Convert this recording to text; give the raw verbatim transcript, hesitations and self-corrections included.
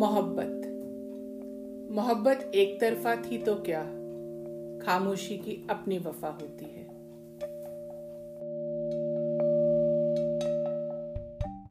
मोहब्बत मोहब्बत एक तरफा थी तो क्या, खामोशी की अपनी वफा होती है।